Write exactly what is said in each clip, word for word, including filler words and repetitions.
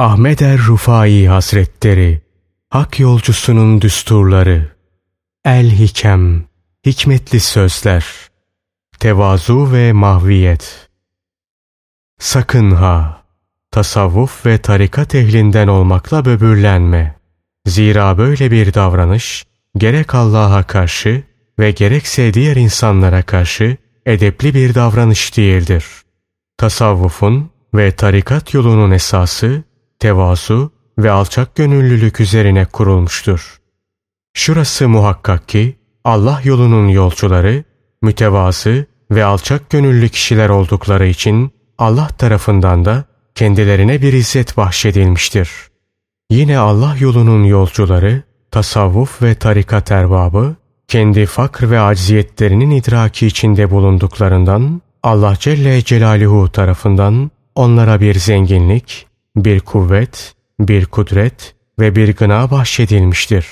Ahmed er-Rufai Hazretleri, Hak Yolcusunun Düsturları, El-Hikem, Hikmetli Sözler, Tevazu ve Mahviyet. Sakın ha! Tasavvuf ve tarikat ehlinden olmakla böbürlenme. Zira böyle bir davranış, gerek Allah'a karşı ve gerekse diğer insanlara karşı edepli bir davranış değildir. Tasavvufun ve tarikat yolunun esası, tevazu ve alçak gönüllülük üzerine kurulmuştur. Şurası muhakkak ki, Allah yolunun yolcuları, mütevazı ve alçak gönüllü kişiler oldukları için, Allah tarafından da kendilerine bir izzet bahşedilmiştir. Yine Allah yolunun yolcuları, tasavvuf ve tarikat erbabı, kendi fakr ve acziyetlerinin idraki içinde bulunduklarından, Allah Celle Celaluhu tarafından onlara bir zenginlik, bir kuvvet, bir kudret ve bir gına bahşedilmiştir.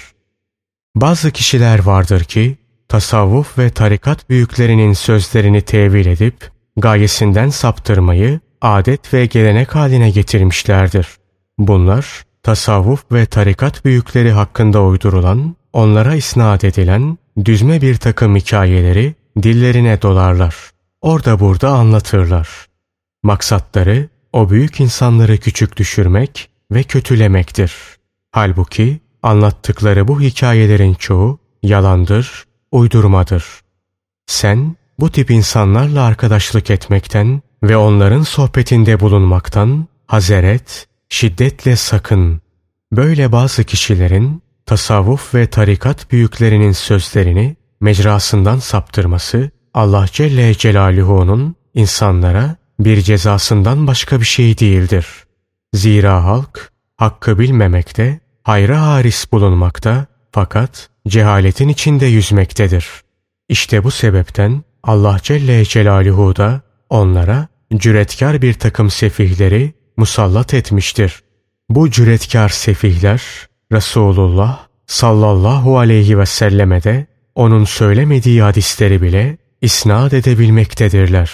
Bazı kişiler vardır ki, tasavvuf ve tarikat büyüklerinin sözlerini tevil edip, gayesinden saptırmayı adet ve gelenek haline getirmişlerdir. Bunlar, tasavvuf ve tarikat büyükleri hakkında uydurulan, onlara isnat edilen düzme bir takım hikayeleri dillerine dolarlar. Orada burada anlatırlar. Maksatları, o büyük insanları küçük düşürmek ve kötülemektir. Halbuki anlattıkları bu hikayelerin çoğu yalandır, uydurmadır. Sen bu tip insanlarla arkadaşlık etmekten ve onların sohbetinde bulunmaktan hazeret, şiddetle sakın. Böyle bazı kişilerin tasavvuf ve tarikat büyüklerinin sözlerini mecrasından saptırması, Allah Celle Celaluhu'nun insanlara bir cezasından başka bir şey değildir. Zira halk, hakkı bilmemekte, hayra haris bulunmakta, fakat cehaletin içinde yüzmektedir. İşte bu sebepten Allah Celle Celaluhu da onlara cüretkar bir takım sefihleri musallat etmiştir. Bu cüretkar sefihler, Resulullah sallallahu aleyhi ve selleme de onun söylemediği hadisleri bile isnat edebilmektedirler.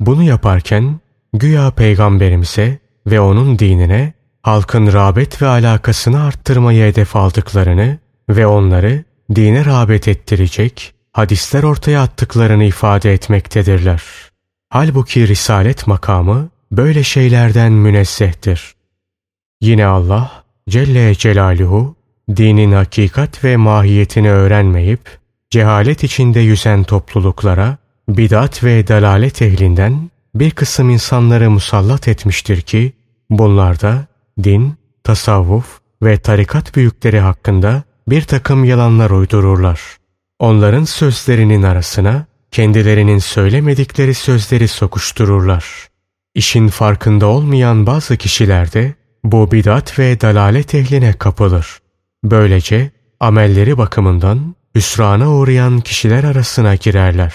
Bunu yaparken güya Peygamberimize ve onun dinine halkın rağbet ve alakasını arttırmayı hedef aldıklarını ve onları dine rağbet ettirecek hadisler ortaya attıklarını ifade etmektedirler. Halbuki risalet makamı böyle şeylerden münezzehtir. Yine Allah Celle Celaluhu dinin hakikat ve mahiyetini öğrenmeyip cehalet içinde yüzen topluluklara bidat ve dalalet ehlinden bir kısım insanları musallat etmiştir ki bunlar da din, tasavvuf ve tarikat büyükleri hakkında bir takım yalanlar uydururlar. Onların sözlerinin arasına kendilerinin söylemedikleri sözleri sokuştururlar. İşin farkında olmayan bazı kişiler de bu bidat ve dalalet ehline kapılır. Böylece amelleri bakımından hüsrana uğrayan kişiler arasına girerler.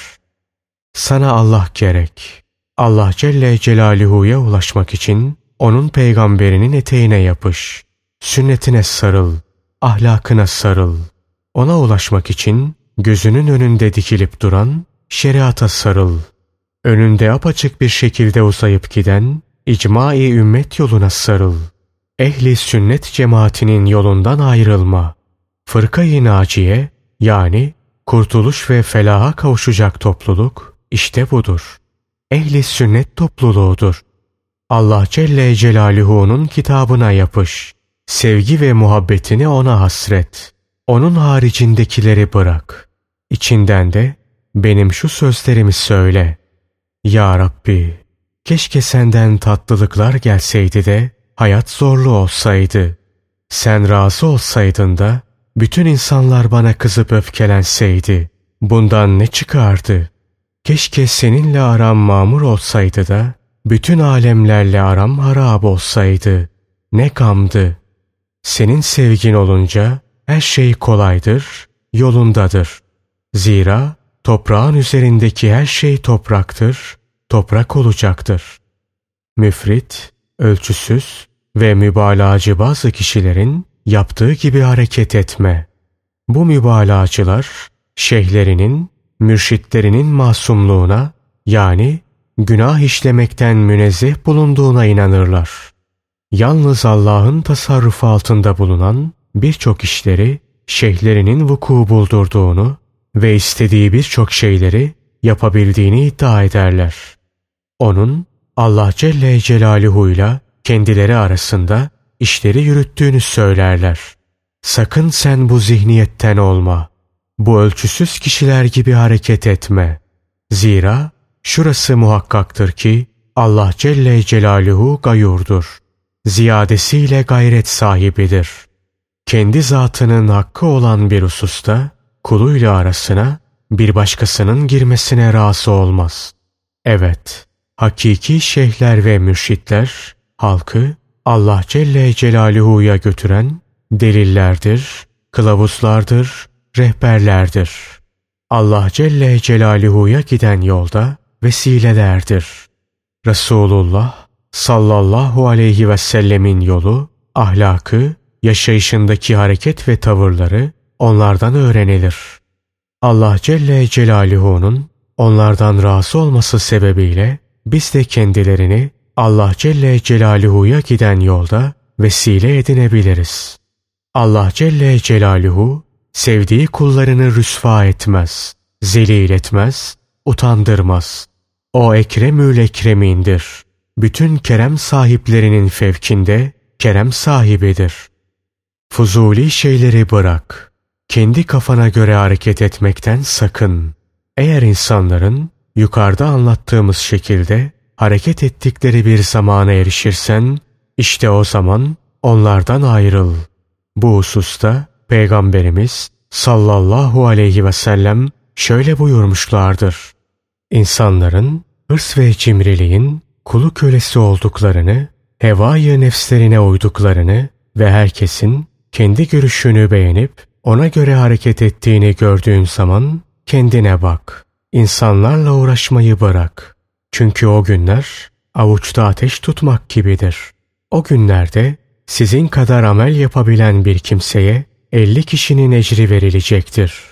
Sana Allah gerek. Allah Celle Celaluhu'ya ulaşmak için onun peygamberinin eteğine yapış. Sünnetine sarıl. Ahlakına sarıl. Ona ulaşmak için gözünün önünde dikilip duran şeriata sarıl. Önünde apaçık bir şekilde uzayıp giden icma-i ümmet yoluna sarıl. Ehli sünnet cemaatinin yolundan ayrılma. Fırka-i naciye, yani kurtuluş ve felaha kavuşacak topluluk işte budur. Ehli sünnet topluluğudur. Allah Celle Celaluhu'nun kitabına yapış. Sevgi ve muhabbetini ona hasret. Onun haricindekileri bırak. İçinden de benim şu sözlerimi söyle. Ya Rabbi, keşke senden tatlılıklar gelseydi de hayat zorlu olsaydı. Sen razı olsaydın da bütün insanlar bana kızıp öfkelenseydi. Bundan ne çıkardı? Keşke seninle aram mamur olsaydı da bütün alemlerle aram harap olsaydı. Ne gamdı. Senin sevgin olunca her şey kolaydır, yolundadır. Zira toprağın üzerindeki her şey topraktır, toprak olacaktır. Müfrit, ölçüsüz ve mübalağacı bazı kişilerin yaptığı gibi hareket etme. Bu mübalağacılar, şeyhlerinin, mürşitlerinin masumluğuna, yani günah işlemekten münezzeh bulunduğuna inanırlar. yalnız Allah'ın tasarrufu altında bulunan birçok işleri şeyhlerinin vuku buldurduğunu ve istediği birçok şeyleri yapabildiğini iddia ederler. Onun Allah Celle Celaluhu ile kendileri arasında işleri yürüttüğünü söylerler. Sakın sen bu zihniyetten olma. Bu ölçüsüz kişiler gibi hareket etme. Zira şurası muhakkaktır ki Allah Celle Celaluhu gayurdur. Ziyadesiyle gayret sahibidir. Kendi zatının hakkı olan bir hususta kuluyla arasına bir başkasının girmesine razı olmaz. Evet, hakiki şeyhler ve mürşitler halkı Allah Celle Celaluhu'ya götüren delillerdir, kılavuzlardır, rehberlerdir. Allah Celle Celaluhu'ya giden yolda vesilelerdir. Resulullah sallallahu aleyhi ve sellemin yolu, ahlakı, yaşayışındaki hareket ve tavırları onlardan öğrenilir. Allah Celle Celaluhu'nun onlardan razı olması sebebiyle biz de kendilerini Allah Celle Celaluhu'ya giden yolda vesile edinebiliriz. Allah Celle Celaluhu sevdiği kullarını rüsva etmez, zelil etmez, utandırmaz. O Ekremül Ekremindir. Bütün kerem sahiplerinin fevkinde kerem sahibidir. Fuzuli şeyleri bırak. Kendi kafana göre hareket etmekten sakın. Eğer insanların yukarıda anlattığımız şekilde hareket ettikleri bir zamana erişirsen, işte o zaman onlardan ayrıl. Bu hususta Peygamberimiz sallallahu aleyhi ve sellem şöyle buyurmuşlardır. İnsanların hırs ve cimriliğin kulu kölesi olduklarını, hevâ-yı nefslerine uyduklarını ve herkesin kendi görüşünü beğenip ona göre hareket ettiğini gördüğün zaman kendine bak. İnsanlarla uğraşmayı bırak. Çünkü o günler avuçta ateş tutmak gibidir. O günlerde sizin kadar amel yapabilen bir kimseye elli kişinin ecri verilecektir.